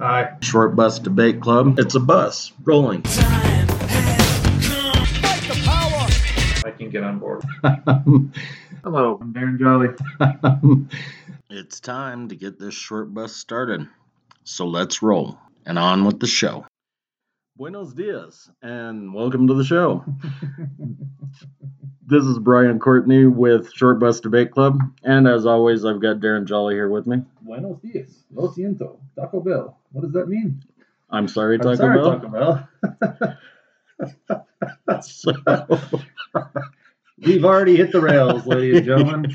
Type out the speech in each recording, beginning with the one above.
Aye. Short Bus Debate Club. It's a bus. Rolling. Time has come. Fight the power. I can get on board. Hello, I'm Darren Jolly. It's time to get this short bus started. So let's roll. And on with the show. Buenos dias, and welcome to the show. This is Brian Courtney with Short Bus Debate Club, and as always, I've got Darren Jolly here with me. Buenos dias, lo siento, Taco Bell. What does that mean? I'm sorry, Taco Bell. I'm sorry, Taco Bell. We've already hit the rails, ladies and gentlemen.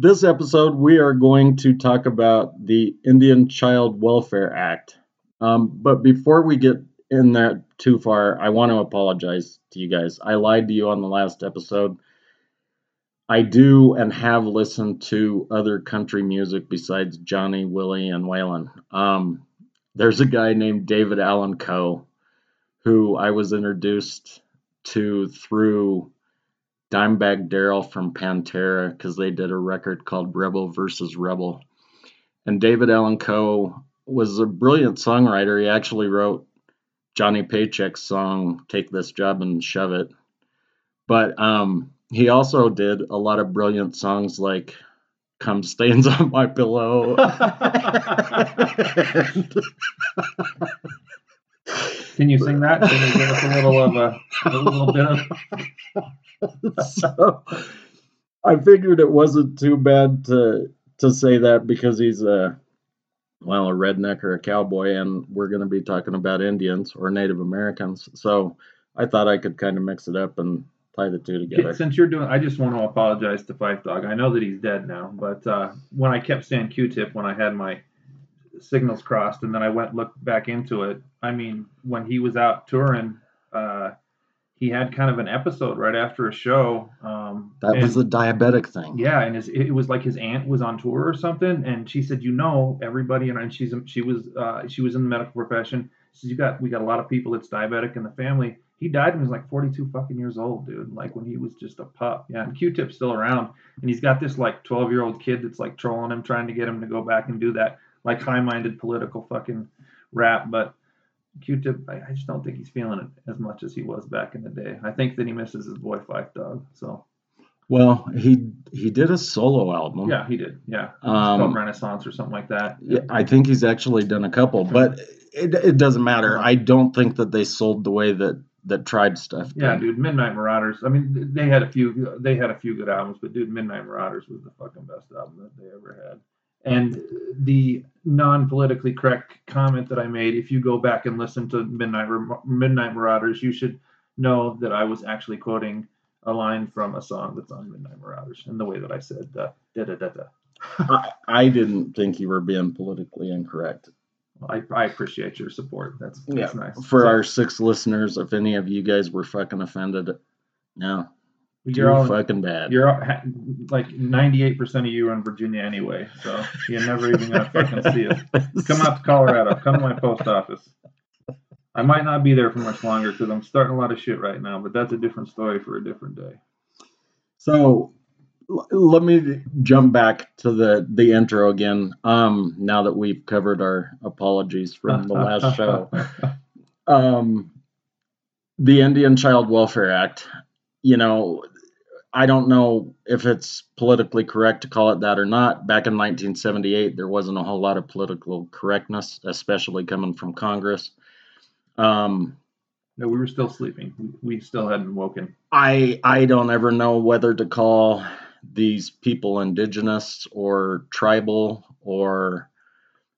This episode, we are going to talk about the Indian Child Welfare Act. But before we get in there too far, I want to apologize to you guys. I lied to you on the last episode. I do and have listened to other country music besides Johnny, Willie, and Waylon. There's a guy named David Allan Coe who I was introduced to through Dimebag Darrell from Pantera because they did a record called Rebel versus Rebel. And David Allan Coe was a brilliant songwriter. He actually wrote Johnny Paycheck's song, Take This Job and Shove It. But he also did a lot of brilliant songs like Come Stains on My Pillow. Can you sing that? Can you give us a little bit of... So I figured it wasn't too bad to say that because he's a redneck or a cowboy, and we're going to be talking about Indians or Native Americans. So I thought I could kind of mix it up and tie the two together. Since you're doing, I just want to apologize to Phife Dawg. I know that he's dead now, but when I kept saying Q-Tip when I had my signals crossed, and then I went looked back into it, I mean, when he was out touring, he had kind of an episode right after a show. That was the diabetic thing. Yeah, and it was like his aunt was on tour or something, and she said, "You know, everybody," and she was in the medical profession. She said, "We got a lot of people that's diabetic in the family." He died when he was like 42 fucking years old, dude. Like when he was just a pup. Yeah, and Q-Tip's still around, and he's got this like 12-year-old kid that's like trolling him, trying to get him to go back and do that like high-minded political fucking rap, but. Q-Tip, I just don't think he's feeling it as much as he was back in the day. I think that he misses his boy Phife Dawg. So, well, he did a solo album. Yeah, he did. Yeah, it's called Renaissance or something like that. Yeah, I think he's actually done a couple, but it doesn't matter. I don't think that they sold the way that Tribe stuff did. Yeah, dude, Midnight Marauders. I mean, they had a few good albums, but dude, Midnight Marauders was the fucking best album that they ever had. And the non-politically correct comment that I made, if you go back and listen to Midnight Marauders, you should know that I was actually quoting a line from a song that's on Midnight Marauders in the way that I said da-da-da-da. I didn't think you were being politically incorrect. I appreciate your support. That's nice. For our 6 listeners, if any of you guys were fucking offended, no. You're all fucking bad. You're all, like 98% of you are in Virginia anyway, so you're never even gonna fucking see us. Come out to Colorado. Come to my post office. I might not be there for much longer because I'm starting a lot of shit right now, but that's a different story for a different day. So let me jump back to the intro again. Now that we've covered our apologies from the last show, the Indian Child Welfare Act. You know, I don't know if it's politically correct to call it that or not. Back in 1978, there wasn't a whole lot of political correctness, especially coming from Congress. No, we were still sleeping. We still hadn't woken. I don't ever know whether to call these people indigenous or tribal or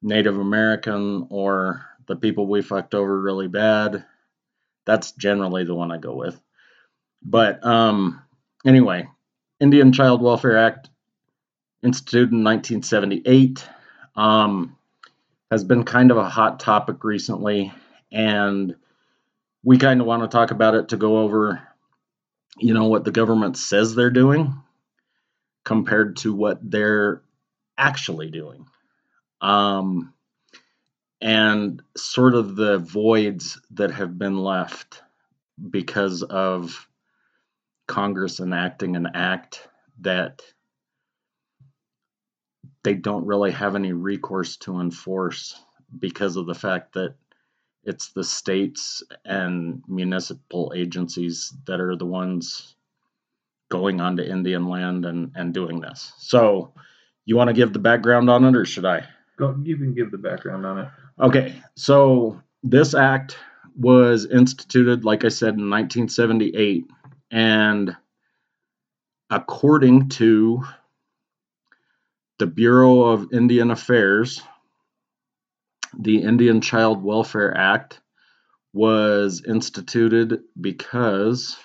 Native American or the people we fucked over really bad. That's generally the one I go with. But anyway, Indian Child Welfare Act, instituted in 1978, has been kind of a hot topic recently, and we kind of want to talk about it to go over, you know, what the government says they're doing compared to what they're actually doing, and sort of the voids that have been left because of Congress enacting an act that they don't really have any recourse to enforce because of the fact that it's the states and municipal agencies that are the ones going onto Indian land and doing this. So you want to give the background on it, or should I? Go, you can give the background on it. Okay, so this act was instituted, like I said, in 1978, and according to the Bureau of Indian Affairs, the Indian Child Welfare Act was instituted because,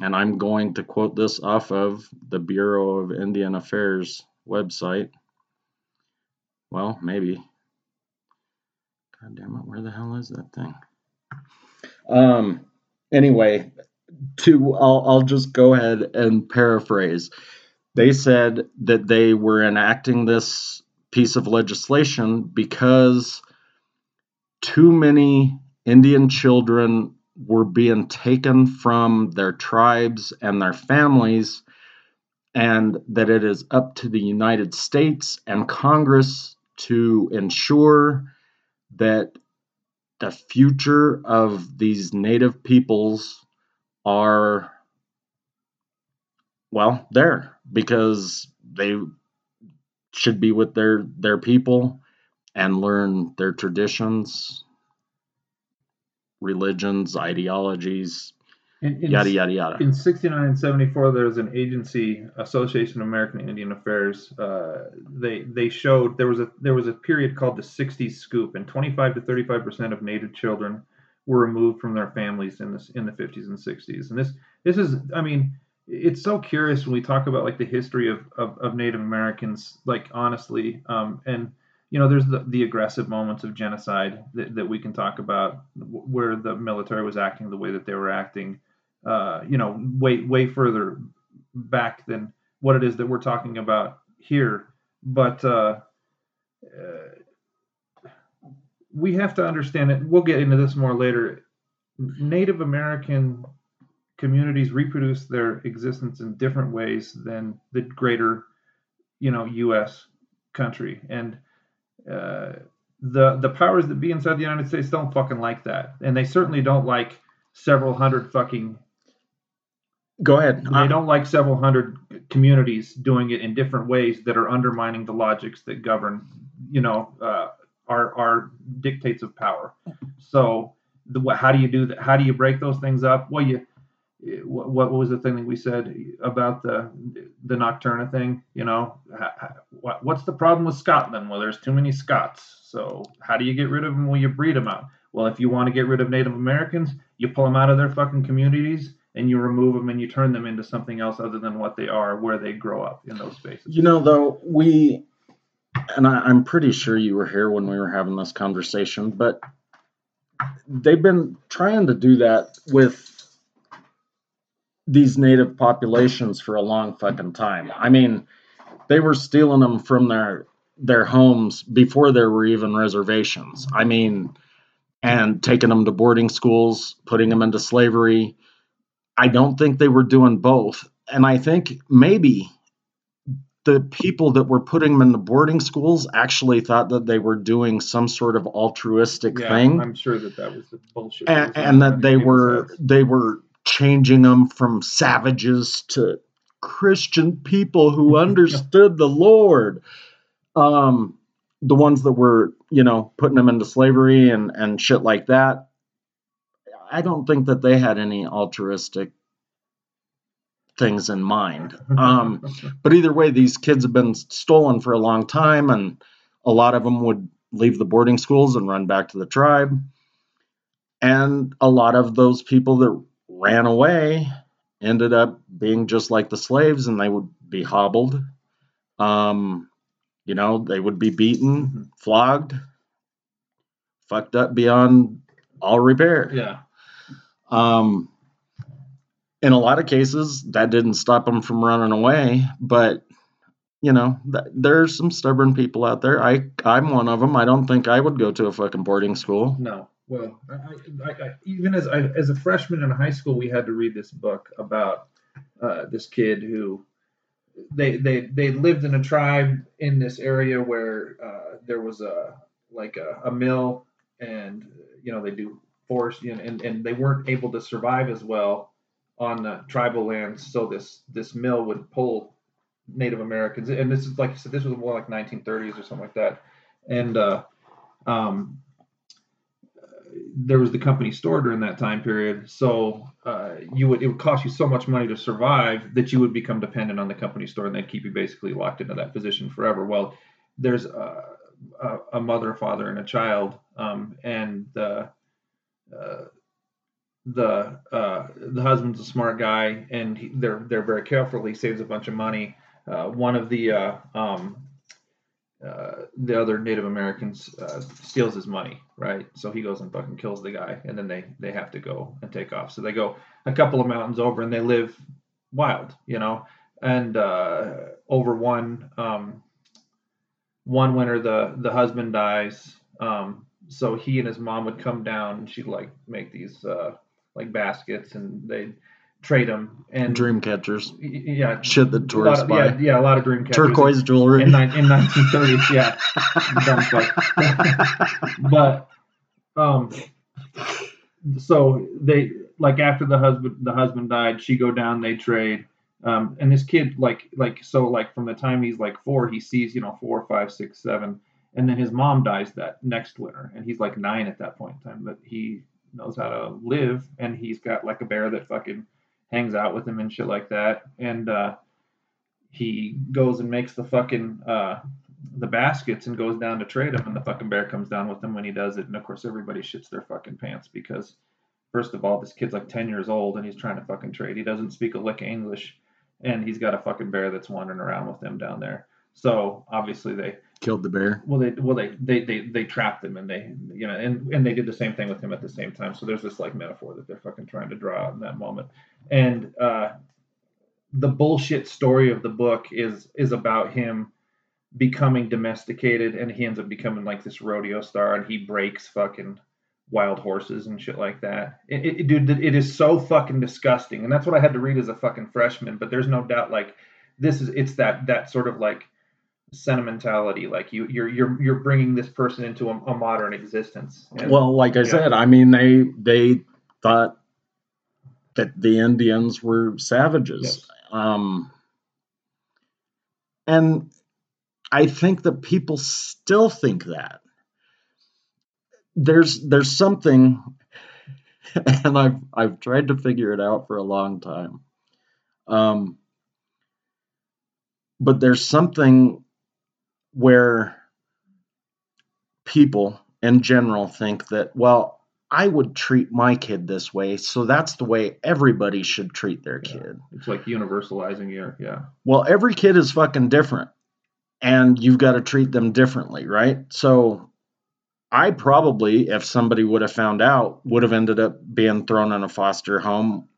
and I'm going to quote this off of the Bureau of Indian Affairs website. Well, maybe. God damn it, where the hell is that thing? Anyway, I'll just go ahead and paraphrase. They said that they were enacting this piece of legislation because too many Indian children were being taken from their tribes and their families, and that it is up to the United States and Congress to ensure that the future of these Native peoples are, well, there, because they should be with their people and learn their traditions, religions, ideologies, yada, yada, yada. In 69 and 74, there was an agency, Association of American Indian Affairs. They showed there was a period called the 60s scoop, and 25 to 35% of Native children were removed from their families in the 50s and 60s. And this is, I mean, it's so curious when we talk about like the history of Native Americans, like honestly, and you know, there's the aggressive moments of genocide that we can talk about, where the military was acting the way that they were acting, you know, way further back than what it is that we're talking about here. But we have to understand it. We'll get into this more later. Native American communities reproduce their existence in different ways than the greater, you know, U.S. country. And the powers that be inside the United States don't fucking like that, and they certainly don't like several hundred fucking. Go ahead. They don't like several hundred communities doing it in different ways that are undermining the logics that govern, you know, our dictates of power. So how do you do that? How do you break those things up? Well, what was the thing that we said about the Nocturna thing? You know, what's the problem with Scotland? Well, there's too many Scots. So how do you get rid of them? Well, you breed them out. Well, if you want to get rid of Native Americans, you pull them out of their fucking communities and you remove them and you turn them into something else other than what they are, where they grow up in those spaces. You know, though, I'm pretty sure you were here when we were having this conversation, but they've been trying to do that with these Native populations for a long fucking time. I mean, they were stealing them from their homes before there were even reservations. I mean, and taking them to boarding schools, putting them into slavery. I don't think they were doing both. And I think maybe the people that were putting them in the boarding schools actually thought that they were doing some sort of altruistic thing. I'm sure that was the bullshit. And that they were changing them from savages to Christian people who understood the Lord. The ones that were, you know, putting them into slavery and shit like that, I don't think that they had any altruistic things in mind. But either way, these kids have been stolen for a long time, and a lot of them would leave the boarding schools and run back to the tribe. And a lot of those people that ran away ended up being just like the slaves, and they would be hobbled. You know, they would be beaten, flogged, fucked up beyond all repair. Yeah. In a lot of cases, that didn't stop them from running away, but you know, there's some stubborn people out there. I'm one of them. I don't think I would go to a fucking boarding school. No. Well, I even as a freshman in high school, we had to read this book about this kid who they lived in a tribe in this area where there was a like a mill, and you know, they do forest, and they weren't able to survive as well on the tribal lands. So this mill would pull Native Americans, and this is, like you said, this was more like 1930s or something like that. And there was the company store during that time period, so it would cost you so much money to survive that you would become dependent on the company store, and they'd keep you basically locked into that position forever. Well, there's a mother, father, and a child, and the husband's a smart guy, and they're very careful. He saves a bunch of money. One of the other Native Americans steals his money, right? So he goes and fucking kills the guy, and then they have to go and take off. So they go a couple of mountains over, and they live wild, you know. And over one winter, the husband dies. So he and his mom would come down, and she'd like make these like baskets, and they'd trade them. And dream catchers. Yeah, shit that tourists buy. Yeah, a lot of dream catchers. Turquoise jewelry in 1930s. Yeah, dumb fuck. But so they, like, after the husband died, she go down, they trade. And this kid, like from the time he's like 4, he sees, you know, 4, 5, 6, 7, and then his mom dies that next winter, and he's like 9 at that point in time. But he knows how to live, and he's got like a bear that fucking hangs out with him and shit like that. And he goes and makes the fucking the baskets and goes down to trade them, and the fucking bear comes down with him when he does it. And of course, everybody shits their fucking pants because, first of all, this kid's like 10 years old, and he's trying to fucking trade. He doesn't speak a lick of English, and he's got a fucking bear that's wandering around with them down there. So obviously they killed the bear. Well, they trapped him, and they, you know, and they did the same thing with him at the same time. So there's this like metaphor that they're fucking trying to draw out in that moment. And the bullshit story of the book is about him becoming domesticated, and he ends up becoming like this rodeo star, and he breaks fucking wild horses and shit like that. Dude, it is so fucking disgusting, and that's what I had to read as a fucking freshman. But there's no doubt, like, it's that sort of like sentimentality, like you're bringing this person into a modern existence. And, well, like I said, I mean, they thought that the Indians were savages. Yes. And I think that people still think that. There's something, and I've tried to figure it out for a long time, but there's something where people in general think that, well, I would treat my kid this way, so that's the way everybody should treat their kid. It's like universalizing your, yeah. Well, every kid is fucking different, and you've got to treat them differently, right? So I probably, if somebody would have found out, would have ended up being thrown in a foster home.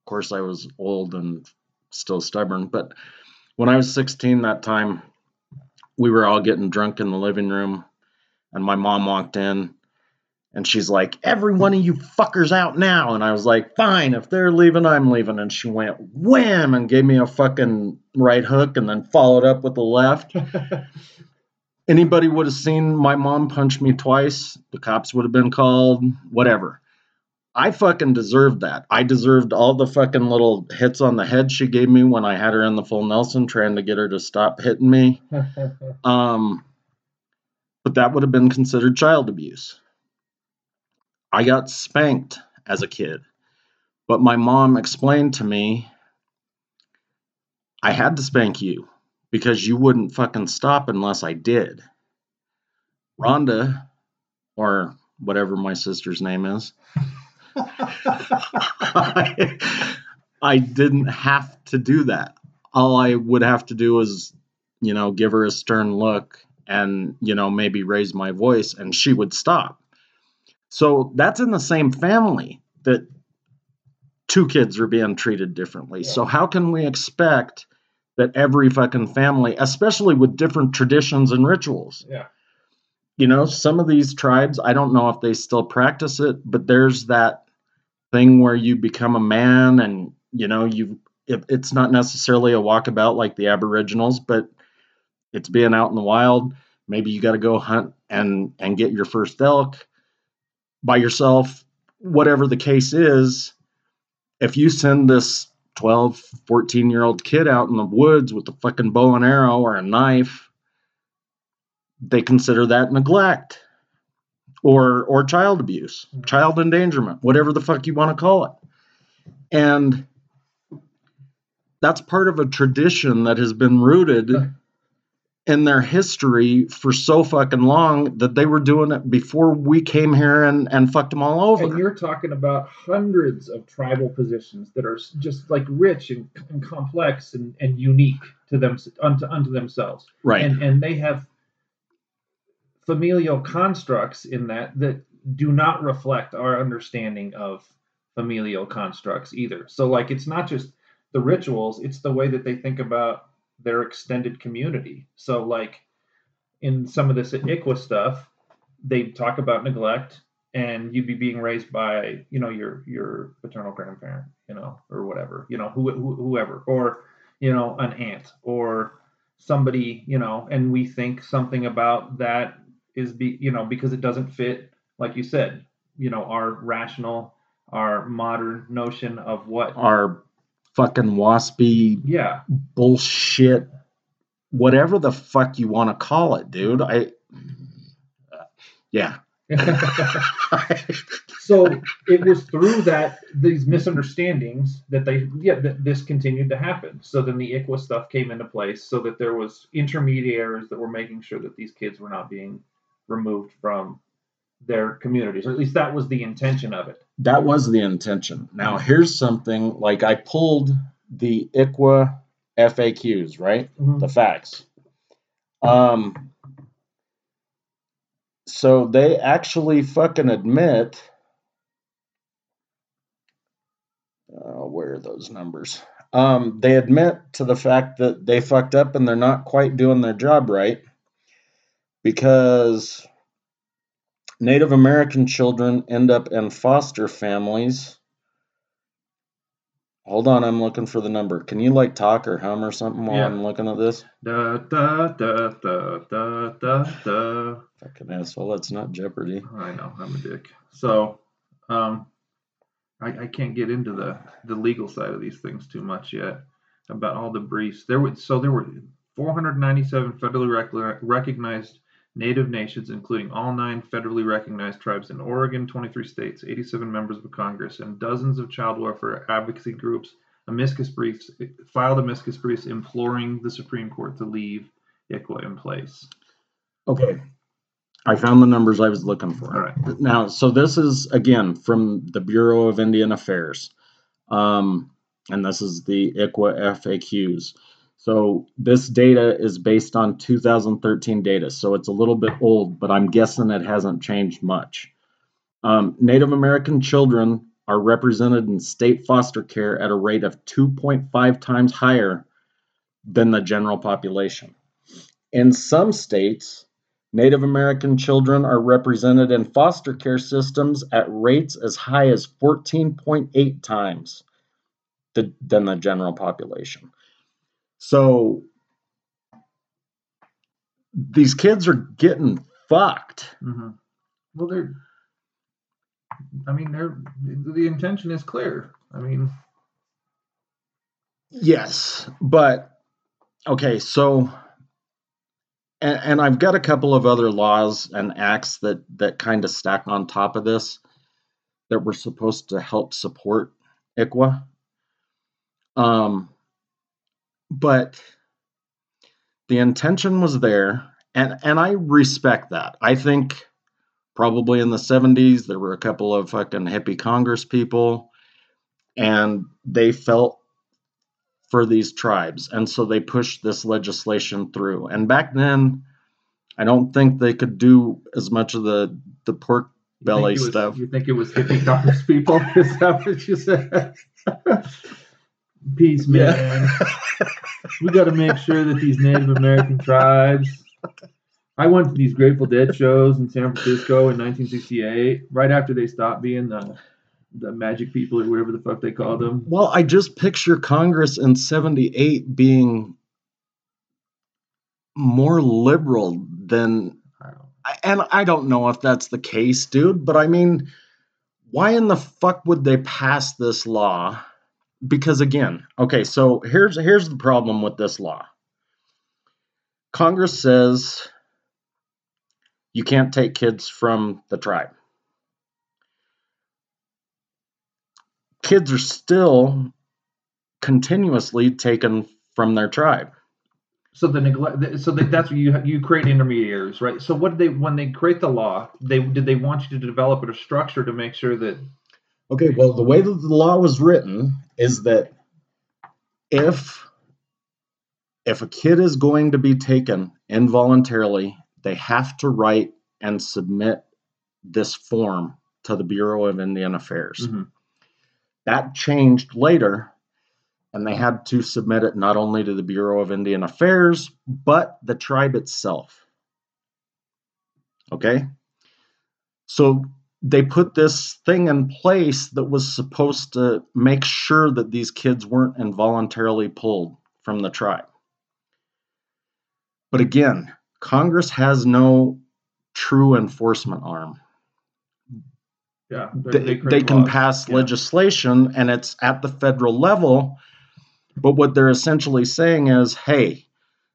Of course, I was old and still stubborn, but when I was 16 that time, we were all getting drunk in the living room, and my mom walked in, and she's like, "Every one of you fuckers out now." And I was like, "Fine, if they're leaving, I'm leaving." And she went wham and gave me a fucking right hook and then followed up with the left. Anybody would have seen my mom punch me twice. The cops would have been called, whatever. I fucking deserved that. I deserved all the fucking little hits on the head she gave me when I had her in the full Nelson trying to get her to stop hitting me. But that would have been considered child abuse. I got spanked as a kid. But my mom explained to me, I had to spank you, because you wouldn't fucking stop unless I did. Rhonda, or whatever my sister's name is, I didn't have to do that. All I would have to do was, you know, give her a stern look and, you know, maybe raise my voice, and she would stop. So that's in the same family that two kids are being treated differently. Yeah. So how can we expect that every fucking family, especially with different traditions and rituals. Yeah. You know, some of these tribes, I don't know if they still practice it, but there's that thing where you become a man, and, you know, it's not necessarily a walkabout like the Aboriginals, but it's being out in the wild. Maybe you got to go hunt and get your first elk by yourself. Whatever the case is, if you send this 12, 14-year-old kid out in the woods with a fucking bow and arrow or a knife, they consider that neglect or child abuse, child endangerment, whatever the fuck you want to call it. And that's part of a tradition that has been rooted in their history for so fucking long that they were doing it before we came here and fucked them all over. And you're talking about hundreds of tribal positions that are just like rich and complex and unique to them unto themselves. Right. And they have familial constructs in that do not reflect our understanding of familial constructs either. So like it's not just the rituals, it's the way that they think about their extended community. So like in some of this ICWA stuff, they talk about neglect and you'd be being raised by, you know, your paternal grandparent, you know, or whatever, you know, whoever, or, you know, an aunt or somebody, you know, and we think something about that is, because it doesn't fit, like you said, you know, our modern notion of what our fucking waspy, bullshit, whatever the fuck you want to call it, dude. So it was through these misunderstandings that this continued to happen. So then the ICWA stuff came into place so that there was intermediaries that were making sure that these kids were not being removed from their communities, or at least that was the intention of it. That was the intention. Now, here's something, like I pulled the ICWA FAQs, right? Mm-hmm. The facts. So they actually fucking admit, where are those numbers? They admit to the fact that they fucked up and they're not quite doing their job right, because Native American children end up in foster families. Hold on, I'm looking for the number. Can you like talk or hum or something while I'm looking at this? Da, da, da, da, da, da, da. Fucking asshole, that's not Jeopardy. I know, I'm a dick. So, I can't get into the legal side of these things too much yet about all the briefs. There were 497 federally recognized Native nations, including all 9 federally recognized tribes in Oregon, 23 states, 87 members of Congress, and dozens of child welfare advocacy groups filed amicus briefs imploring the Supreme Court to leave ICWA in place. Okay. I found the numbers I was looking for. All right. Now, so this is, again, from the Bureau of Indian Affairs, and this is the ICWA FAQs. So this data is based on 2013 data, so it's a little bit old, but I'm guessing it hasn't changed much. Native American children are represented in state foster care at a rate of 2.5 times higher than the general population. In some states, Native American children are represented in foster care systems at rates as high as 14.8 times than the general population. So these kids are getting fucked. Mm-hmm. Well, the intention is clear. I mean, yes, but okay. So, and I've got a couple of other laws and acts that kind of stack on top of this that were supposed to help support ICWA. But the intention was there, and I respect that. I think probably in the 70s, there were a couple of fucking hippie Congress people, and they felt for these tribes. And so they pushed this legislation through. And back then, I don't think they could do as much of the pork belly stuff. You think it was hippie Congress people? Is that what you said? Peace, man. Yeah. We got to make sure that these Native American tribes. I went to these Grateful Dead shows in San Francisco in 1968, right after they stopped being the magic people or whatever the fuck they call them. Well, I just picture Congress in 78 being more liberal than, and I don't know if that's the case, dude, but I mean, why in the fuck would they pass this law? Because again, okay, so here's the problem with this law. Congress says you can't take kids from the tribe. Kids are still continuously taken from their tribe. So the neglect. So that's what you create intermediaries, right? So what did they when they create the law? Did they want you to develop a structure to make sure that? Okay, well, the way that the law was written is that if a kid is going to be taken involuntarily, they have to write and submit this form to the Bureau of Indian Affairs. Mm-hmm. That changed later, and they had to submit it not only to the Bureau of Indian Affairs, but the tribe itself. Okay? So they put this thing in place that was supposed to make sure that these kids weren't involuntarily pulled from the tribe. But again, Congress has no true enforcement arm. Yeah, they can pass legislation, and it's at the federal level, but what they're essentially saying is, hey,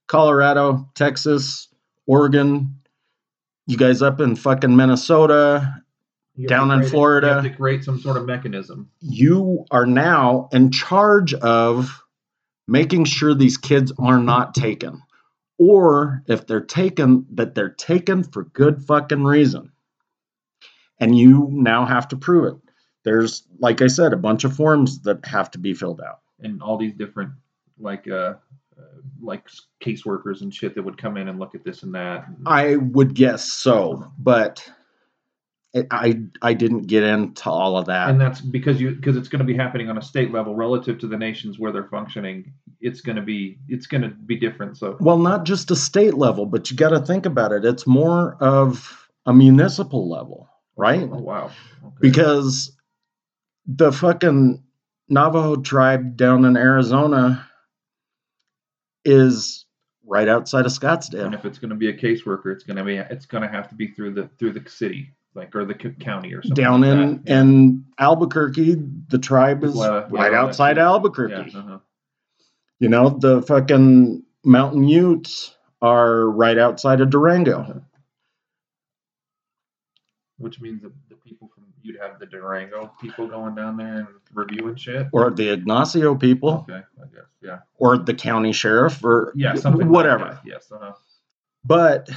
Colorado, Texas, Oregon, you guys up in fucking Minnesota, down in Florida. You have to create some sort of mechanism. You are now in charge of making sure these kids are not taken, or if they're taken, that they're taken for good fucking reason. And you now have to prove it. There's, like I said, a bunch of forms that have to be filled out. And all these different, like caseworkers and shit that would come in and look at this and that. I would guess so, but I didn't get into all of that. And that's because it's going to be happening on a state level relative to the nations where they're functioning. It's going to be different. So well, not just a state level, but you got to think about it. It's more of a municipal level. Right? Oh, wow. Okay. Because the fucking Navajo tribe down in Arizona is right outside of Scottsdale. And if it's going to be a caseworker, it's going to have to be through the city, like, or the county or something. Down in Albuquerque, the tribe is right outside Albuquerque. Yeah, uh-huh. You know, the fucking Mountain Utes are right outside of Durango. Uh-huh. Which means that the people you'd have the Durango people going down there and reviewing shit, or the Ignacio people. Okay, I guess, yeah. Or the county sheriff, or something, whatever. Like that. Yes, uh-huh. But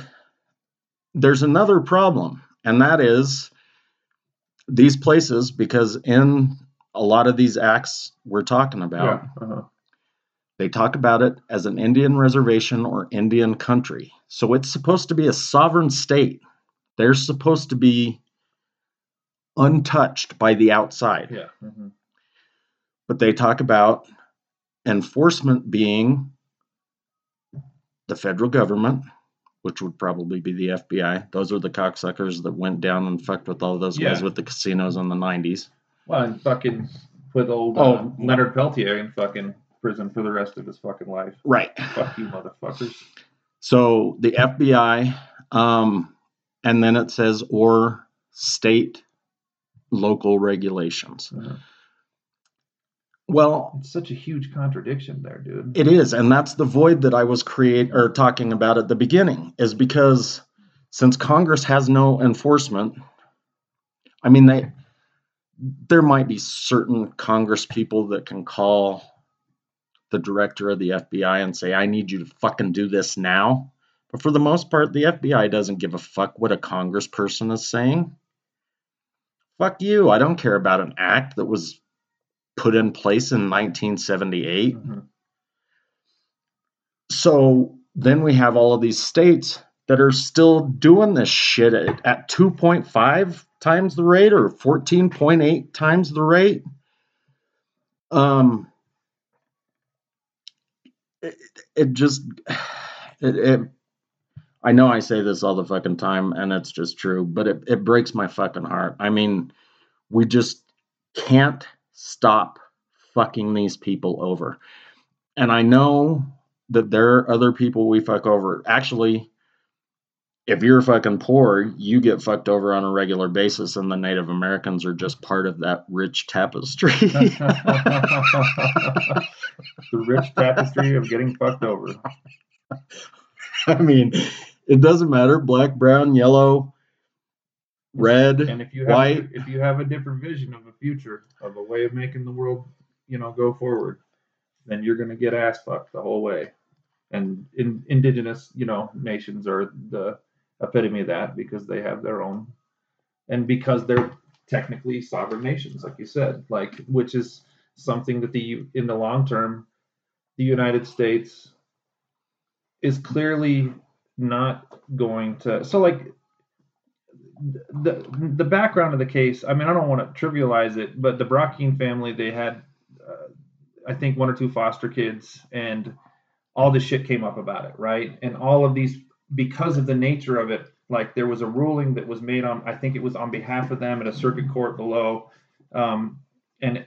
there's another problem, and that is these places, because in a lot of these acts we're talking about, yeah, uh-huh, they talk about it as an Indian reservation or Indian country, so it's supposed to be a sovereign state. They're supposed to be untouched by the outside. Yeah. Mm-hmm. But they talk about enforcement being the federal government, which would probably be the FBI. Those are the cocksuckers that went down and fucked with all those guys with the casinos in the 90s. Well, and fucking put old Leonard Peltier in fucking prison for the rest of his fucking life. Right. Fuck you, motherfuckers. So the FBI... and then it says, or state, local regulations. Uh-huh. Well, it's such a huge contradiction there, dude. It is, and that's the void that I was talking about at the beginning, is because since Congress has no enforcement, I mean, there might be certain Congress people that can call the director of the FBI and say, I need you to fucking do this now. But for the most part, the FBI doesn't give a fuck what a congressperson is saying. Fuck you. I don't care about an act that was put in place in 1978. Mm-hmm. So then we have all of these states that are still doing this shit at 2.5 times the rate or 14.8 times the rate. I know I say this all the fucking time, and it's just true, but it breaks my fucking heart. I mean, we just can't stop fucking these people over. And I know that there are other people we fuck over. Actually, if you're fucking poor, you get fucked over on a regular basis, and the Native Americans are just part of that rich tapestry. The rich tapestry of getting fucked over. I mean, it doesn't matter. Black, brown, yellow, red, and white. If you have a different vision of a future, of a way of making the world, you know, go forward, then you're going to get ass fucked the whole way. And indigenous, you know, nations are the epitome of that, because they have their own, and because they're technically sovereign nations, like you said, like, which is something that in the long term, the United States is clearly not going to. So, like, the background of the case, I mean, I don't want to trivialize it, but the Brackeen family, they had, I think, one or two foster kids, and all this shit came up about it, right? And all of these, because of the nature of it, like, there was a ruling that was made on, I think it was on behalf of them at a circuit court below, and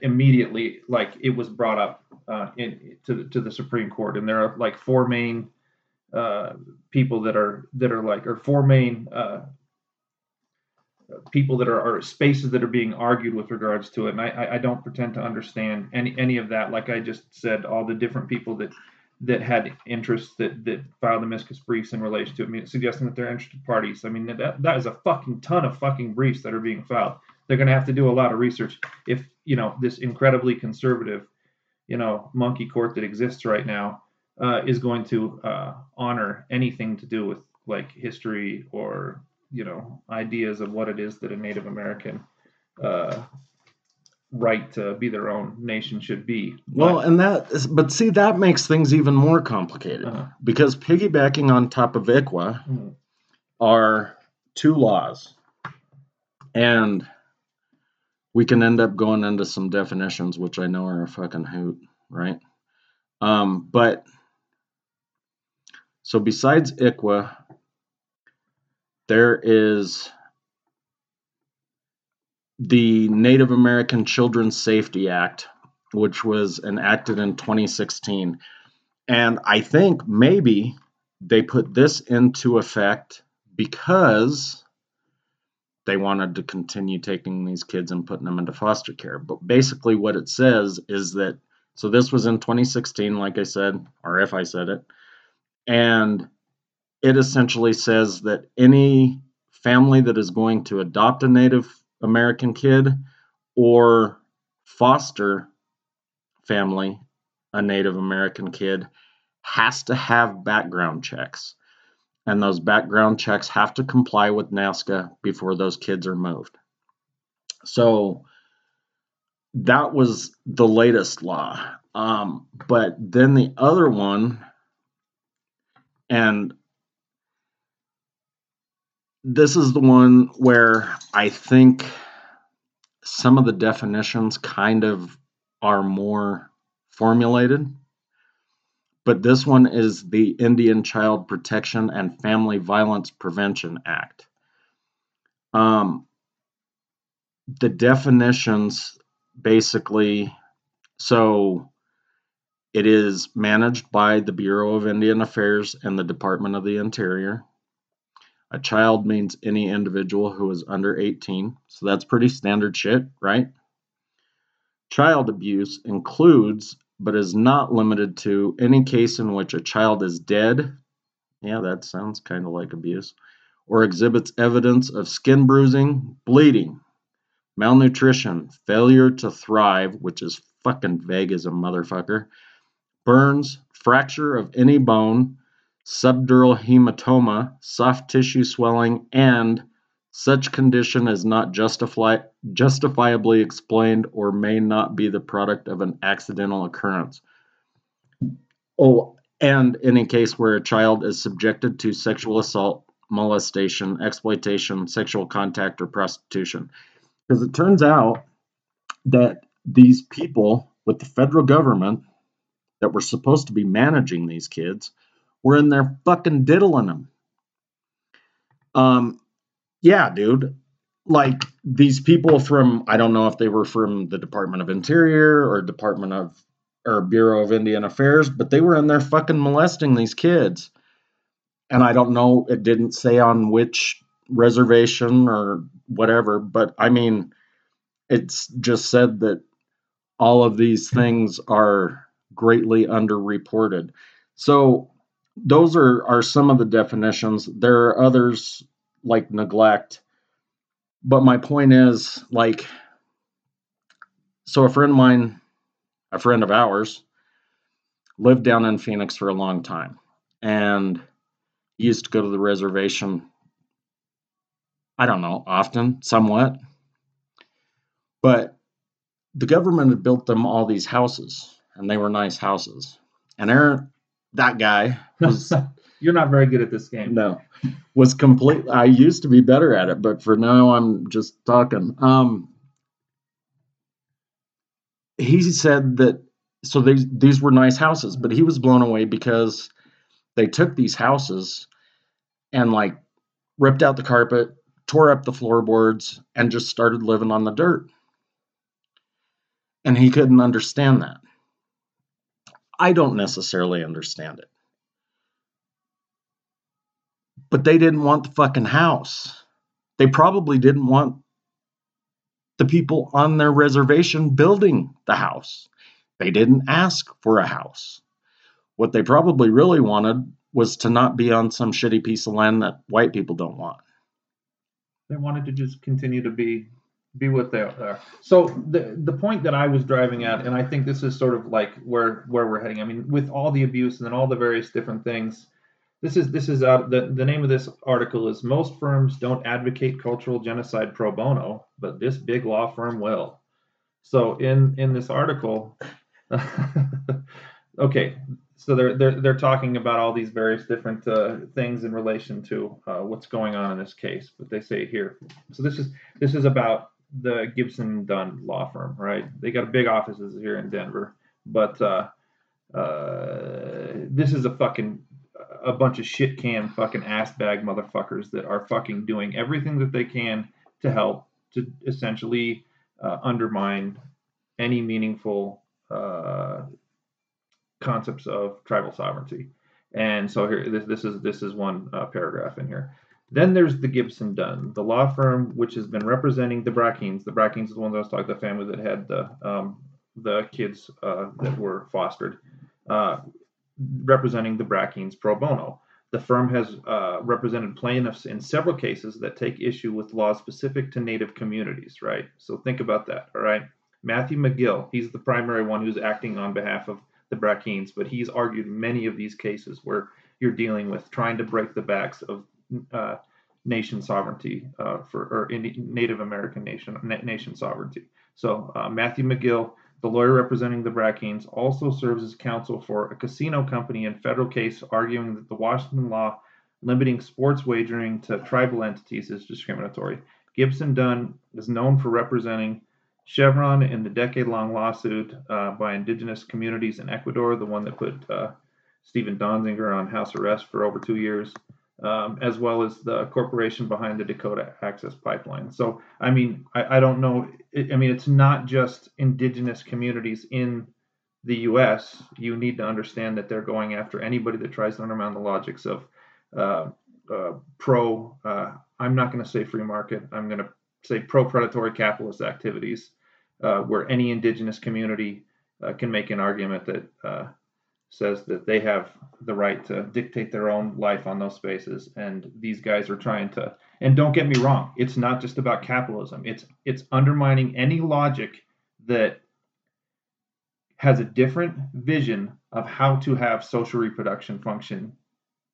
immediately, like, it was brought up to the Supreme Court, and there are like four main people that are spaces that are being argued with regards to it. And I don't pretend to understand any of that. Like I just said, all the different people that had interests that filed the amicus briefs in relation to it, I mean, suggesting that they're interested parties. I mean, that is a fucking ton of fucking briefs that are being filed. They're going to have to do a lot of research if, you know, this incredibly conservative, you know, monkey court that exists right now is going to honor anything to do with like history or, you know, ideas of what it is that a Native American right to be their own nation should be. Well, and that makes things even more complicated, because piggybacking on top of ICWA are two laws, and we can end up going into some definitions, which I know are a fucking hoot, right? But so besides ICWA, there is the Native American Children's Safety Act, which was enacted in 2016. And I think maybe they put this into effect because they wanted to continue taking these kids and putting them into foster care. But basically what it says is that, so this was in 2016, like I said, or if I said it, and it essentially says that any family that is going to adopt a Native American kid or foster family a Native American kid has to have background checks. And those background checks have to comply with NASCA before those kids are moved. So that was the latest law. But then the other one, and this is the one where I think some of the definitions kind of are more formulated, but this one is the Indian Child Protection and Family Violence Prevention Act. The definitions basically, so it is managed by the Bureau of Indian Affairs and the Department of the Interior. A child means any individual who is under 18, so that's pretty standard shit, right? Child abuse includes, but is not limited to, any case in which a child is dead, yeah, that sounds kind of like abuse, or exhibits evidence of skin bruising, bleeding, malnutrition, failure to thrive, which is fucking vague as a motherfucker, burns, fracture of any bone, subdural hematoma, soft tissue swelling, and such condition is not justifiably explained or may not be the product of an accidental occurrence. Oh, and in a case where a child is subjected to sexual assault, molestation, exploitation, sexual contact, or prostitution. Because it turns out that these people with the federal government that were supposed to be managing these kids were in there fucking diddling them. Yeah, dude. Like, these people from, I don't know if they were from the Department of Interior or Department of or Bureau of Indian Affairs, but they were in there fucking molesting these kids. And I don't know, it didn't say on which reservation or whatever, but I mean, it's just said that all of these things are greatly underreported. So those are some of the definitions. There are others like neglect. But my point is, like, so a friend of ours, lived down in Phoenix for a long time and used to go to the reservation, I don't know, often, somewhat. But the government had built them all these houses, and they were nice houses. And Aaron, that guy was... You're not very good at this game. No. I used to be better at it, but for now I'm just talking. He said that, so these were nice houses, but he was blown away because they took these houses and like ripped out the carpet, tore up the floorboards, and just started living on the dirt. And he couldn't understand that. I don't necessarily understand it. But they didn't want the fucking house. They probably didn't want the people on their reservation building the house. They didn't ask for a house. What they probably really wanted was to not be on some shitty piece of land that white people don't want. They wanted to just continue to be what they are. So the point that I was driving at, and I think this is sort of like where we're heading. I mean, with all the abuse and then all the various different things, This is out. The name of this article is "Most Firms Don't Advocate Cultural Genocide Pro Bono, But This Big Law Firm Will." So in this article, okay, so they're talking about all these various different things in relation to what's going on in this case. But they say here, so this is about the Gibson Dunn law firm, right? They got big offices here in Denver, but this is a bunch of shit can fucking ass bag motherfuckers that are fucking doing everything that they can to help to essentially undermine any meaningful concepts of tribal sovereignty. And so here, this is one paragraph in here. Then there's the Gibson Dunn, the law firm which has been representing the Brackeens. The Brackeens is the ones I was talking to, the family that had the kids that were fostered. Representing the Brackeens pro bono. The firm has represented plaintiffs in several cases that take issue with laws specific to Native communities, right? So think about that, all right? Matthew McGill, he's the primary one who's acting on behalf of the Brackeens, but he's argued many of these cases where you're dealing with trying to break the backs of nation sovereignty Native American nation sovereignty. So Matthew McGill, the lawyer representing the Brackeens, also serves as counsel for a casino company in federal case arguing that the Washington law limiting sports wagering to tribal entities is discriminatory. Gibson Dunn is known for representing Chevron in the decade-long lawsuit by indigenous communities in Ecuador, the one that put Stephen Donziger on house arrest for over 2 years, as well as the corporation behind the Dakota Access Pipeline. So, I mean, I don't know. I mean, it's not just indigenous communities in the U.S. You need to understand that they're going after anybody that tries to undermine the logics of I'm not going to say free market. I'm going to say pro-predatory capitalist activities where any indigenous community can make an argument that says that they have the right to dictate their own life on those spaces. And these guys are trying to, and don't get me wrong, it's not just about capitalism. It's undermining any logic that has a different vision of how to have social reproduction function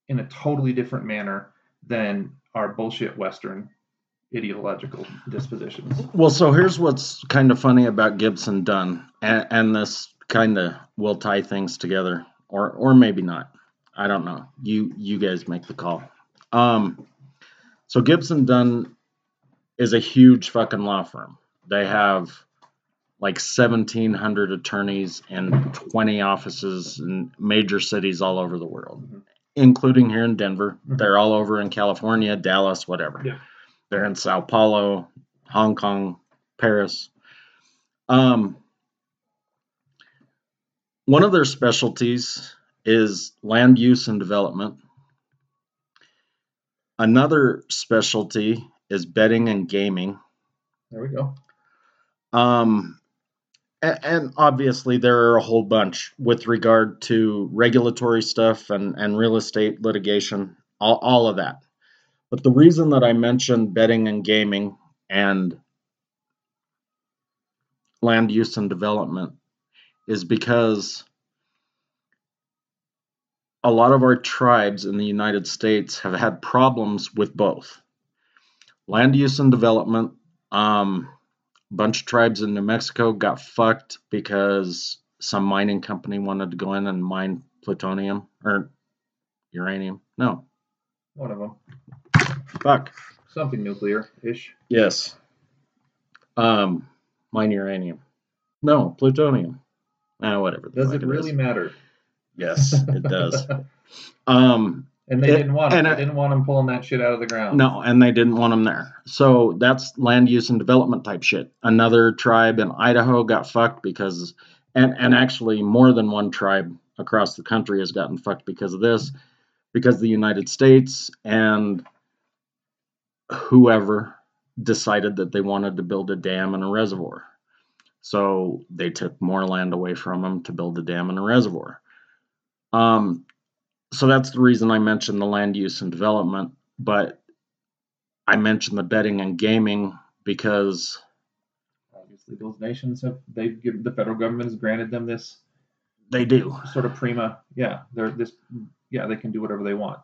in a totally different manner than our bullshit Western ideological dispositions. Well, so here's what's kind of funny about Gibson Dunn and this kind of will tie things together. Or maybe not. I don't know. You guys make the call. So Gibson Dunn is a huge fucking law firm. They have like 1,700 attorneys and 20 offices in major cities all over the world, mm-hmm. including here in Denver. Mm-hmm. They're all over in California, Dallas, whatever. Yeah. They're in Sao Paulo, Hong Kong, Paris. One of their specialties is land use and development. Another specialty is betting and gaming. There we go. And obviously there are a whole bunch with regard to regulatory stuff and real estate litigation, all of that. But the reason that I mentioned betting and gaming and land use and development is because a lot of our tribes in the United States have had problems with both. Land use and development, a bunch of tribes in New Mexico got fucked because some mining company wanted to go in and mine plutonium or uranium. No. One of them. Fuck. Something nuclear-ish. Yes. Mine uranium. No, plutonium. Whatever. Does it really matter? Yes, it does. And they didn't want them. They didn't want them pulling that shit out of the ground. No, and they didn't want them there. So that's land use and development type shit. Another tribe in Idaho got fucked because, and actually more than one tribe across the country has gotten fucked because of this, because the United States and whoever decided that they wanted to build a dam and a reservoir. So they took more land away from them to build a dam and a reservoir. So that's the reason I mentioned the land use and development, but I mentioned the betting and gaming because obviously those nations the federal government has granted them this. They do sort of prima. Yeah. They can do whatever they want.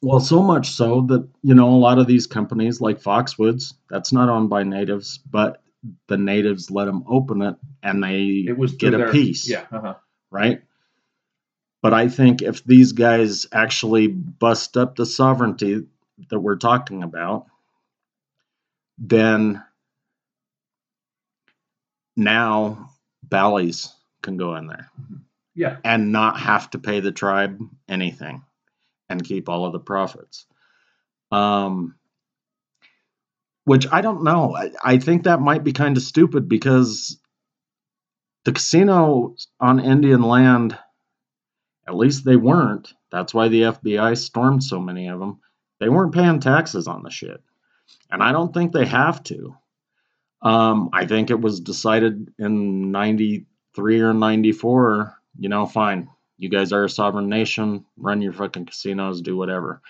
Well, so much so that, a lot of these companies like Foxwoods, that's not owned by natives, but the natives let them open it and they get a piece. Yeah. Uh-huh. Right. But I think if these guys actually bust up the sovereignty that we're talking about, then now Bally's can go in there. Yeah. And not have to pay the tribe anything and keep all of the profits. Which I don't know. I think that might be kind of stupid because the casinos on Indian land, at least they weren't. That's why the FBI stormed so many of them. They weren't paying taxes on the shit. And I don't think they have to. I think it was decided in 93 or 94, fine. You guys are a sovereign nation. Run your fucking casinos. Do whatever.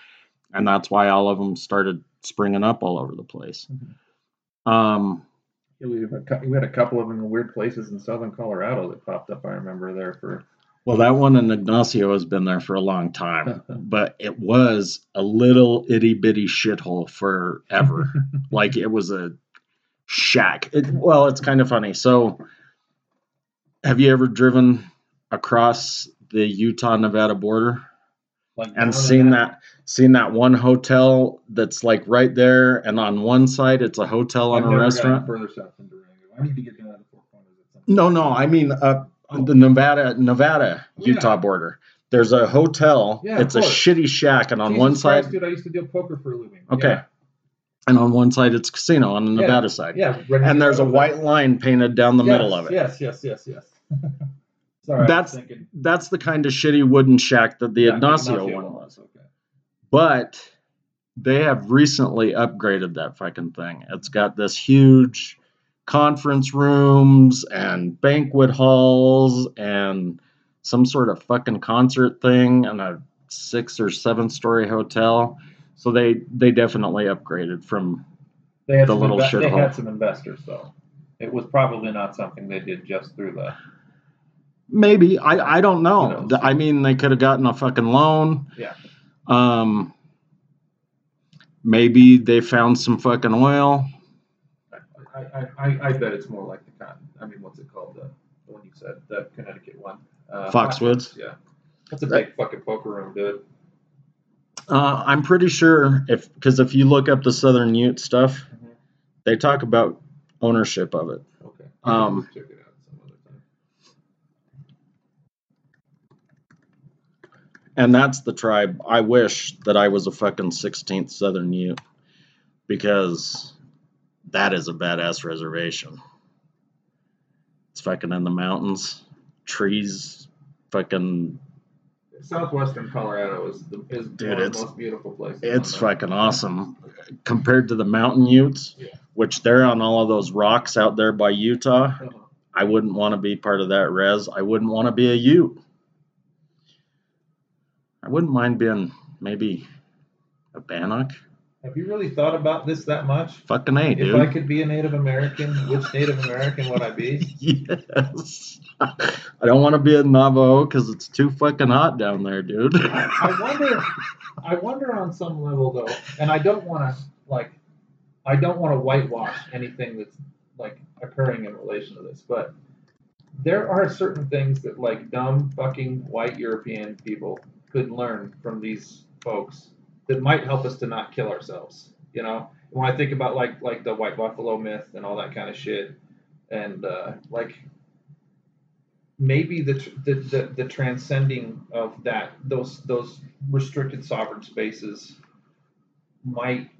And that's why all of them started springing up all over the place. Mm-hmm. We had a couple of them in weird places in southern Colorado that popped up. I remember there for... Well, that one in Ignacio has been there for a long time, but it was a little itty-bitty shithole forever. Like, it was a shack. It's kind of funny. So, have you ever driven across the Utah-Nevada border and seen that one hotel that's, right there, and on one side it's a hotel and a restaurant? Further south than Durango. I need to get down to the Four Corners at some point. No, I mean up... The Nevada-Utah border. There's a hotel. Yeah, it's a shitty shack, and on Jesus one side, Christ, dude, I used to deal poker for a living. Okay, yeah. And on one side it's casino, on the Nevada side. Yeah, and there's a white line painted down the middle of it. Yes. Sorry, that's the kind of shitty wooden shack that the Ignacio one was. Okay. But they have recently upgraded that fucking thing. It's got this huge conference rooms and banquet halls and some sort of fucking concert thing and a 6 or 7 story hotel. So they definitely upgraded from the little shithole. They had some investors, though. It was probably not something they did just through the... Maybe. I don't know. I mean, they could have gotten a fucking loan. Yeah. Maybe they found some fucking oil. I bet it's more like the cotton. I mean, what's it called? The one you said, the Connecticut one. Foxwoods. Yeah, that's a big fucking poker room, dude. I'm pretty sure because if you look up the Southern Ute stuff, mm-hmm. They talk about ownership of it. Okay. Check it out some other time. And that's the tribe. I wish that I was a fucking 16th Southern Ute because. That is a badass reservation. It's fucking in the mountains. Trees fucking southwestern Colorado is dude, one of the most beautiful places. It's fucking awesome compared to the Mountain Utes, yeah. Which they're on all of those rocks out there by Utah. Uh-huh. I wouldn't want to be part of that res. I wouldn't want to be a Ute. I wouldn't mind being maybe a Bannock. Have you really thought about this that much? Fucking A, dude. If I could be a Native American, which Native American would I be? Yes. I don't want to be a Navajo because it's too fucking hot down there, dude. I wonder on some level, though, and I don't want to whitewash anything that's, like, occurring in relation to this, but there are certain things that, like, dumb fucking white European people could learn from these folks that might help us to not kill ourselves. You know, when I think about like the white buffalo myth and all that kind of shit, and like maybe the transcending of that, those restricted sovereign spaces might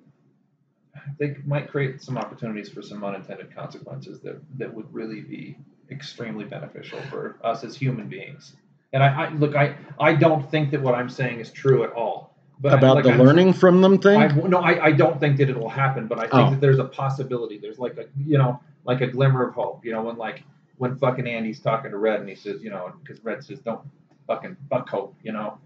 create some opportunities for some unintended consequences that would really be extremely beneficial for us as human beings. And I don't think that what I'm saying is true at all. But learning from them thing? No, I don't think that it will happen, but I think that there's a possibility. There's like a glimmer of hope. You know, when fucking Andy's talking to Red and he says, you know, because Red says, don't fucking fuck hope. You know,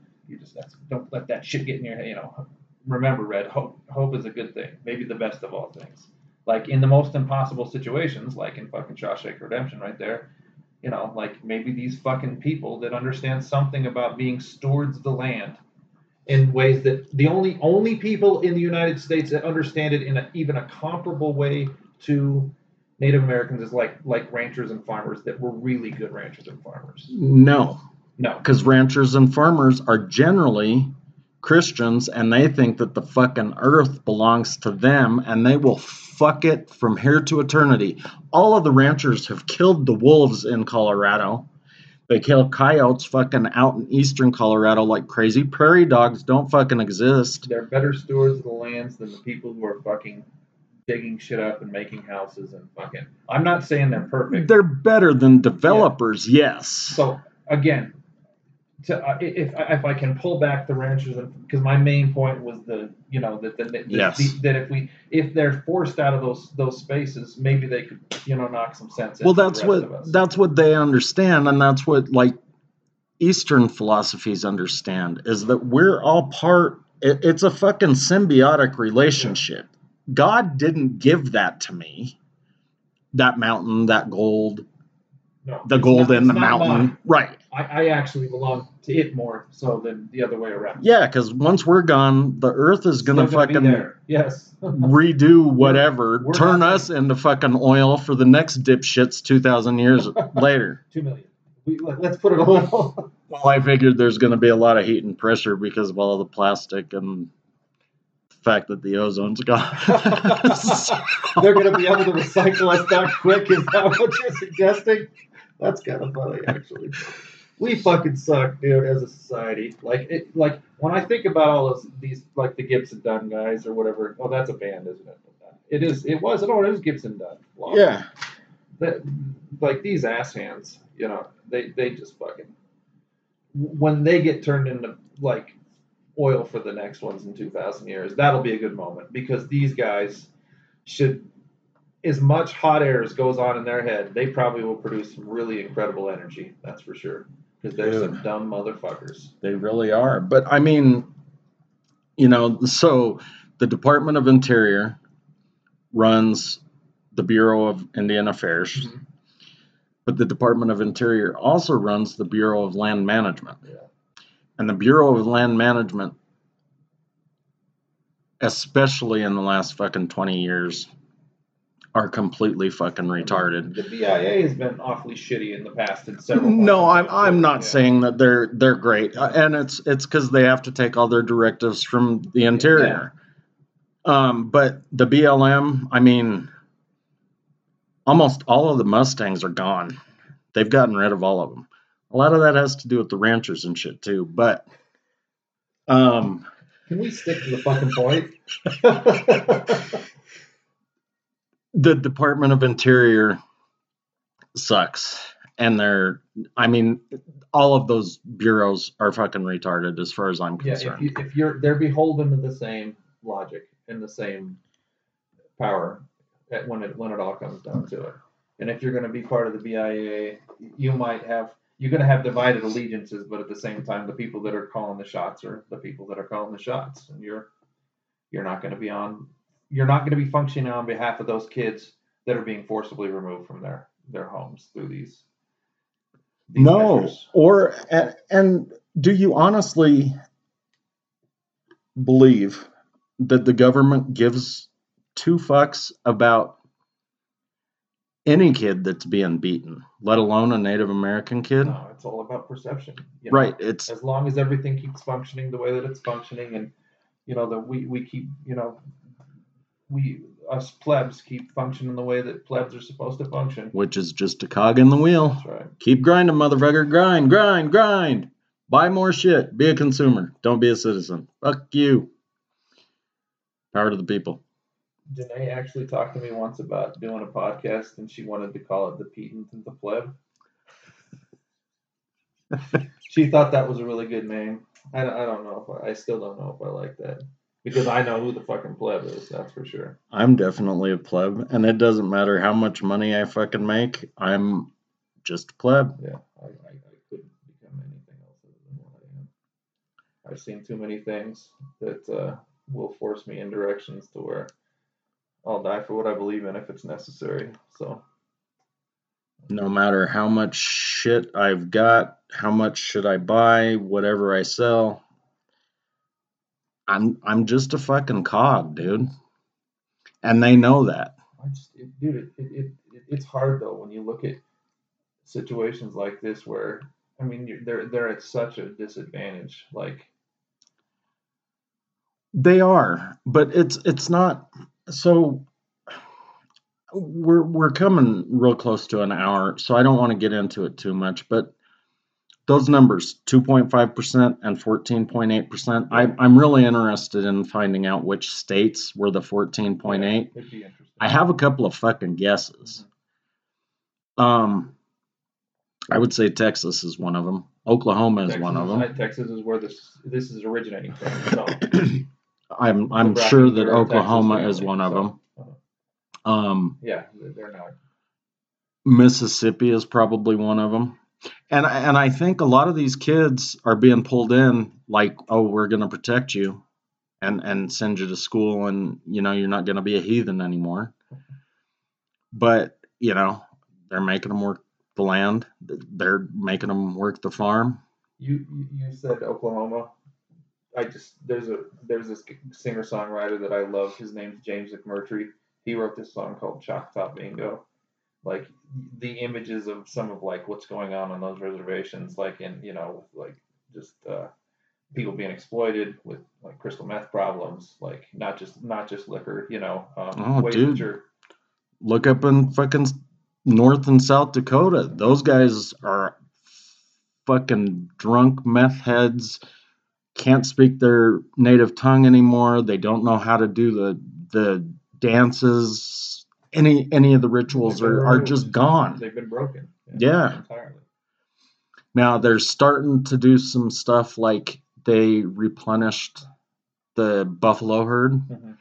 don't let that shit get in your head. You know, remember, Red, hope is a good thing, maybe the best of all things. Like in the most impossible situations, like in fucking Shawshank Redemption, right there. You know, like maybe these fucking people that understand something about being stewards of the land in ways that the only people in the United States that understand it in even a comparable way to Native Americans is like ranchers and farmers that were really good ranchers and farmers. No, because ranchers and farmers are generally Christians, and they think that the fucking earth belongs to them, and they will fuck it from here to eternity. All of the ranchers have killed the wolves in Colorado. They kill coyotes fucking out in eastern Colorado like crazy. Prairie dogs don't fucking exist. They're better stewards of the lands than the people who are fucking digging shit up and making houses and fucking... I'm not saying they're perfect. They're better than developers, yeah. Yes. So, again... If I can pull back the ranchers, because my main point was that if they're forced out of those spaces, maybe they could knock some sense. Well, that's what they understand, and that's what like Eastern philosophies understand is that we're all part. It's a fucking symbiotic relationship. Yeah. God didn't give that to me. That mountain, that gold. No, the gold in the mountain. Mine. Right. I actually belong to it more so than the other way around. Yeah, because once we're gone, the earth is going to fucking yes. redo whatever, turn us into fucking oil for the next dipshits 2,000 years later. 2 million. Let's put it on. Well, I figured there's going to be a lot of heat and pressure because of all the plastic and the fact that the ozone's gone. They're going to be able to recycle us that quick. Is that what you're suggesting? That's kind of funny, actually. We fucking suck, dude, as a society. Like when I think about all of these, like the Gibson Dunn guys or whatever. Oh, that's a band, isn't it? It is. It was. Oh, it is Gibson Dunn. Wow. Yeah. That, like these ass hands, you know, they just fucking when they get turned into like oil for the next ones in 2,000 years, that'll be a good moment because these guys should. As much hot air as goes on in their head, they probably will produce some really incredible energy. That's for sure. Because they're some dumb motherfuckers. They really are. But I mean, you know, so the Department of Interior runs the Bureau of Indian Affairs, mm-hmm. but the Department of Interior also runs the Bureau of Land Management. Yeah. And the Bureau of Land Management, especially in the last fucking 20 years, are completely fucking retarded. The BIA has been awfully shitty in the past in several. No, I'm not saying that they're great, and it's because they have to take all their directives from the interior. Yeah. But the BLM, I mean, almost all of the Mustangs are gone. They've gotten rid of all of them. A lot of that has to do with the ranchers and shit too. But, can we stick to the fucking point? The Department of Interior sucks, And they're, I mean, all of those bureaus are fucking retarded as far as I'm concerned. Yeah, they're beholden to the same logic and the same power at when it all comes down to it. And if you're going to be part of the BIA, you're going to have divided allegiances, but at the same time, the people that are calling the shots are the people that are calling the shots. And you're not going to be functioning on behalf of those kids that are being forcibly removed from their homes through these. No, measures. Or, and do you honestly believe that the government gives two fucks about any kid that's being beaten, let alone a Native American kid? No, it's all about perception. You know? Right. It's as long as everything keeps functioning the way that it's functioning, and you know that we keep, you know, us plebs keep functioning the way that plebs are supposed to function. Which is just a cog in the wheel. That's right. Keep grinding, motherfucker. Grind, grind, grind. Buy more shit. Be a consumer. Don't be a citizen. Fuck you. Power to the people. Janae actually talked to me once about doing a podcast, and she wanted to call it The Pedant and the Pleb. She thought that was a really good name. I still don't know if I like that. Because I know who the fucking pleb is, that's for sure. I'm definitely a pleb, and it doesn't matter how much money I fucking make. I'm just a pleb. Yeah, I couldn't become anything else other than what I am. I've seen too many things that will force me in directions to where I'll die for what I believe in if it's necessary. So, no matter how much shit I've got, how much should I buy, whatever I sell, I'm just a fucking cog, dude, and they know that. It's hard though when you look at situations like this where they're at such a disadvantage. Like they are, but it's not. So we're coming real close to an hour, so I don't want to get into it too much, but. Those numbers, 2.5% and 14.8%. I'm really interested in finding out which states were the 14.8. It'd be interesting. I have a couple of fucking guesses. Mm-hmm. I would say Texas is one of them. Oklahoma is one of them. Texas is where this is originating from. So. I'm sure that Oklahoma is one of them. Uh-huh. Yeah, they're not. Mississippi is probably one of them. And I think a lot of these kids are being pulled in like, oh, we're going to protect you and send you to school and, you know, you're not going to be a heathen anymore. But, you know, they're making them work the land. They're making them work the farm. You said Oklahoma. There's this singer-songwriter that I love. His name's James McMurtry. He wrote this song called Choctaw Bingo. Like the images of some of like what's going on those reservations, like in, you know, like just people being exploited with like crystal meth problems, like not just liquor, you know. Ways dude, that are... Look up in fucking North and South Dakota. Those guys are fucking drunk meth heads. Can't speak their native tongue anymore. They don't know how to do the dances. Any of the rituals are just gone. They've been broken. Yeah. Entirely. Now they're starting to do some stuff like they replenished the buffalo herd. Mm-hmm.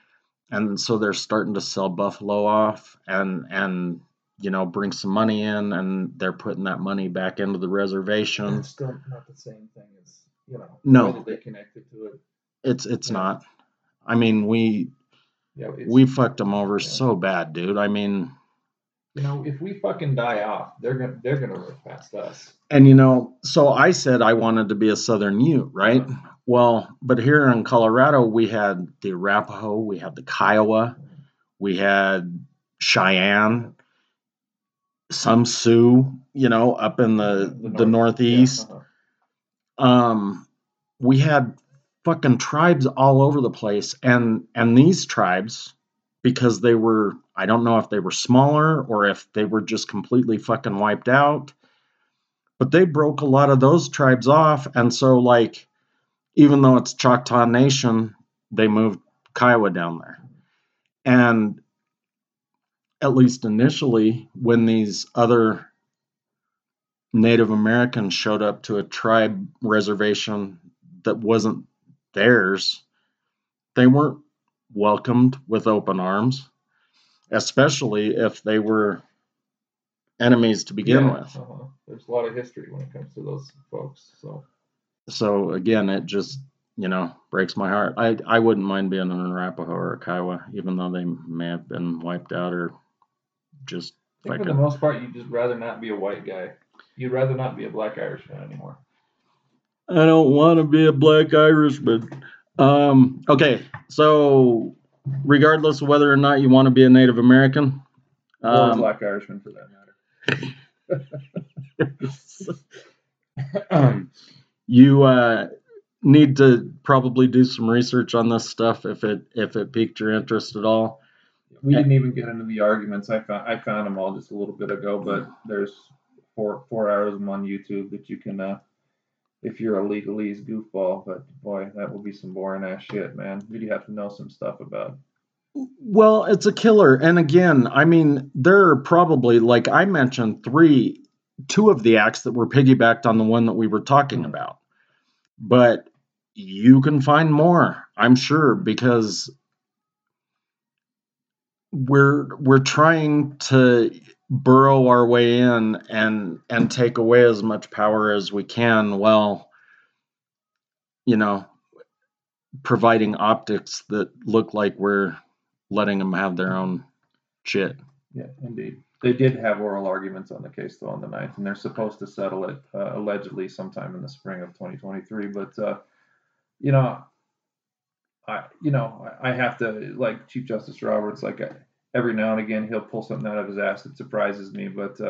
And so they're starting to sell buffalo off and you know, bring some money in, and they're putting that money back into the reservation. And it's still not the same thing as, you know, no. They connected to it. It's not. I mean, we fucked them over so bad, dude. I mean, you know, if we fucking die off, they're gonna work past us. And you know, so I said I wanted to be a Southern Ute, right? Uh-huh. Well, but here in Colorado, we had the Arapaho, we had the Kiowa, we had Cheyenne, some Sioux, you know, up in the Northeast. Yeah, uh-huh. We had fucking tribes all over the place, and these tribes, because they were, I don't know if they were smaller or if they were just completely fucking wiped out, but they broke a lot of those tribes off. And so like, even though it's Choctaw Nation, they moved Kiowa down there. And at least initially, when these other Native Americans showed up to a tribe reservation that wasn't theirs, they weren't welcomed with open arms, especially if they were enemies to begin with. Uh-huh. There's a lot of history when it comes to those folks. So again, it just, breaks my heart. I wouldn't mind being an Arapaho or a Kiowa, even though they may have been wiped out or just... I think for the most part, you'd just rather not be a white guy. You'd rather not be a black Irishman anymore. I don't want to be a black Irishman. Okay, so regardless of whether or not you want to be a Native American... or a black Irishman, for that matter. You need to probably do some research on this stuff if it piqued your interest at all. We didn't even get into the arguments. I found them all just a little bit ago, but there's four hours of them on YouTube that you can, if you're a legalese goofball. But boy, that will be some boring ass shit, man. You'd have to know some stuff about. Well, it's a killer. And again, there are probably, like I mentioned, two of the acts that were piggybacked on the one that we were talking about. But you can find more, I'm sure, because we're trying to burrow our way in and take away as much power as we can while, providing optics that look like we're letting them have their own shit. Yeah, indeed. They did have oral arguments on the case, though, on the 9th, and they're supposed to settle it, allegedly, sometime in the spring of 2023. But, I have to, like Chief Justice Roberts, every now and again, he'll pull something out of his ass that surprises me. But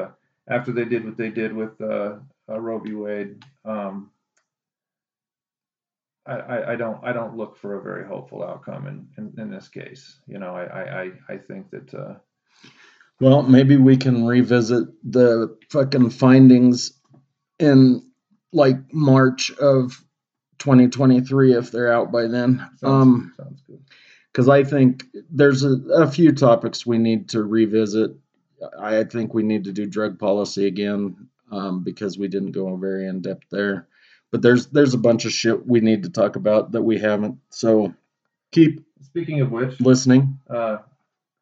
after they did what they did with Roe v. Wade, I don't look for a very hopeful outcome in this case. I think that. Well, maybe we can revisit the fucking findings in March of 2023 if they're out by then. Sounds good. Because I think there's a few topics we need to revisit. I think we need to do drug policy again because we didn't go very in depth there. But there's a bunch of shit we need to talk about that we haven't. So keep speaking of which listening.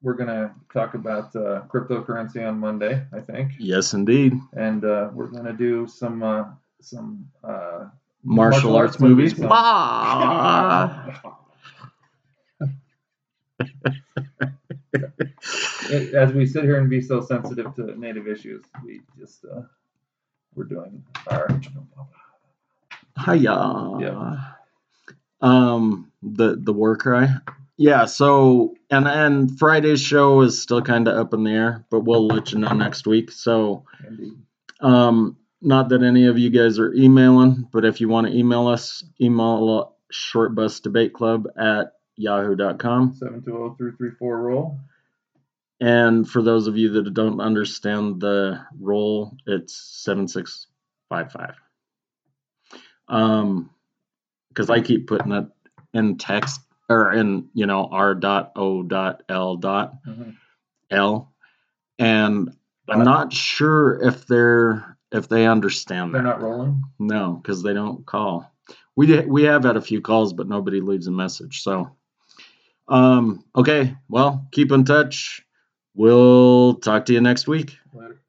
We're gonna talk about cryptocurrency on Monday, I think. Yes, indeed. And we're gonna do some martial arts movies. As we sit here and be so sensitive to native issues, we just we're doing our. Hiya. Yeah. The war cry. Yeah. So and Friday's show is still kind of up in the air, but we'll let you know next week. So, not that any of you guys are emailing, but if you want to email us, email shortbusdebateclub@yahoo.com. 720-334-ROLL. And for those of you that don't understand the roll, it's 7655. Because I keep putting it in text or in r.o.l.l, and I'm not sure if they understand that. They're not rolling. No, because they don't call. We have had a few calls, but nobody leaves a message. So, okay, well, keep in touch. We'll talk to you next week. Later.